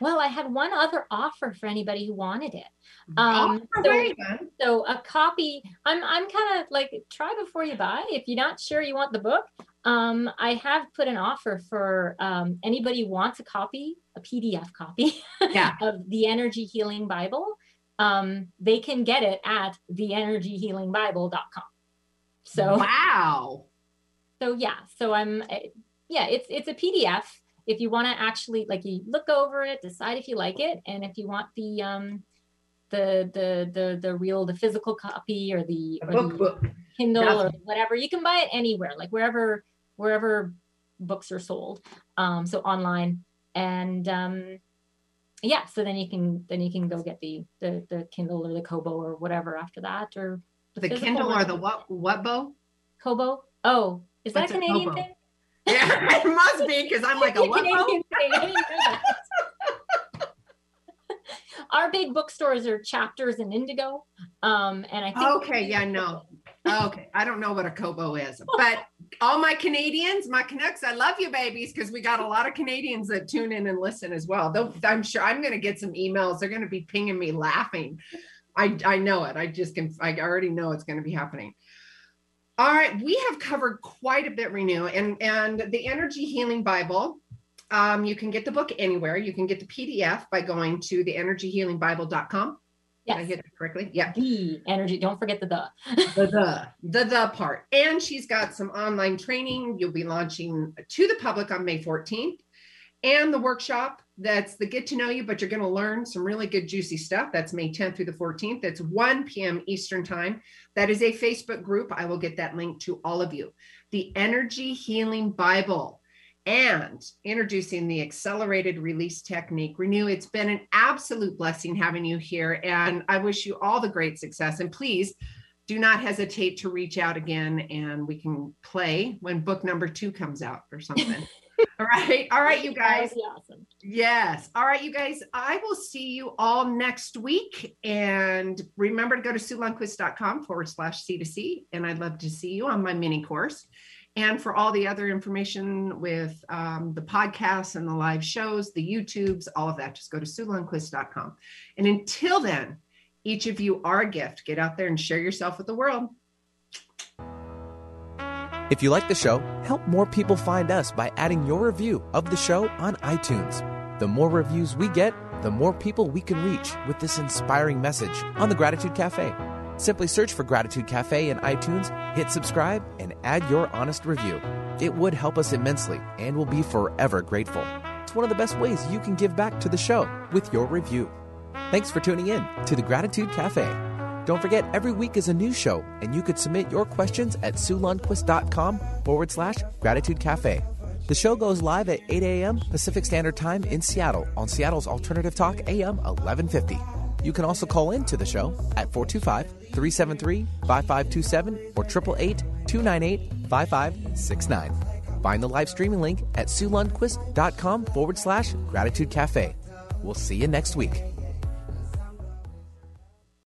well, I had one other offer for anybody who wanted it. Um, oh, so, right, so a copy, I'm, I'm kind of like, try before you buy. If you're not sure you want the book, um, I have put an offer for, um, anybody who wants a copy, a P D F copy yeah. of the Energy Healing Bible. Um, they can get it at the energy healing bible dot com. So, wow. So yeah, so I'm, yeah, it's, it's a P D F. If you want to actually, like, you look over it, decide if you like it. And if you want the, um, the the the the real the physical copy or the, or book, the book. Kindle yeah. or whatever, you can buy it anywhere, like wherever wherever books are sold, um so online. And um yeah so then you can then you can go get the the, the Kindle or the Kobo or whatever after that, or the, the Kindle one. Or the what what bo Kobo. Oh, is that a Canadian Kobo thing? Yeah, it must be, because I'm like a what bo. Our big bookstores are Chapters and Indigo. Um, and I think. Okay. Yeah, no. Okay. I don't know what a Kobo is, but all my Canadians, my Canucks, I love you babies. Cause we got a lot of Canadians that tune in and listen as well. Though I'm sure I'm going to get some emails. They're going to be pinging me laughing. I, I know it. I just can, I already know it's going to be happening. All right. We have covered quite a bit, Renew, and, and the Energy Healing Bible. Um, you can get the book anywhere. You can get the P D F by going to the energy healing bible dot com. Yes. Did I get that correctly? Yeah. The energy. Don't forget the the. the the. The the part. And she's got some online training. You'll be launching to the public on May fourteenth. And the workshop, that's the get to know you, but you're going to learn some really good juicy stuff. That's May tenth through the fourteenth. That's one p.m. Eastern time. That is a Facebook group. I will get that link to all of you. The Energy Healing Bible. And introducing the accelerated release technique. Renew, it's been an absolute blessing having you here. And I wish you all the great success. And please do not hesitate to reach out again, and we can play when book number two comes out or something. All right. All right, you guys. That would be awesome. Yes. All right, you guys. I will see you all next week. And remember to go to Sue Lundquist dot com forward slash C to C. And I'd love to see you on my mini course. And for all the other information with um, the podcasts and the live shows, the YouTubes, all of that, just go to Sue Lundquist dot com. And until then, each of you are a gift. Get out there and share yourself with the world. If you like the show, help more people find us by adding your review of the show on iTunes. The more reviews we get, the more people we can reach with this inspiring message on The Gratitude Cafe. Simply search for Gratitude Cafe in iTunes, hit subscribe, and add your honest review. It would help us immensely, and we'll be forever grateful. It's one of the best ways you can give back to the show with your review. Thanks for tuning in to The Gratitude Cafe. Don't forget, every week is a new show, and you could submit your questions at Sue Lundquist dot com forward slash Gratitude Cafe. The show goes live at eight a.m. Pacific Standard Time in Seattle on Seattle's Alternative Talk A M eleven fifty. You can also call in to the show at four two five, three seven three, five five two seven or eight eight eight, two nine eight, five five six nine. Find the live streaming link at Sue Lundquist dot com forward slash Gratitude Cafe. We'll see you next week.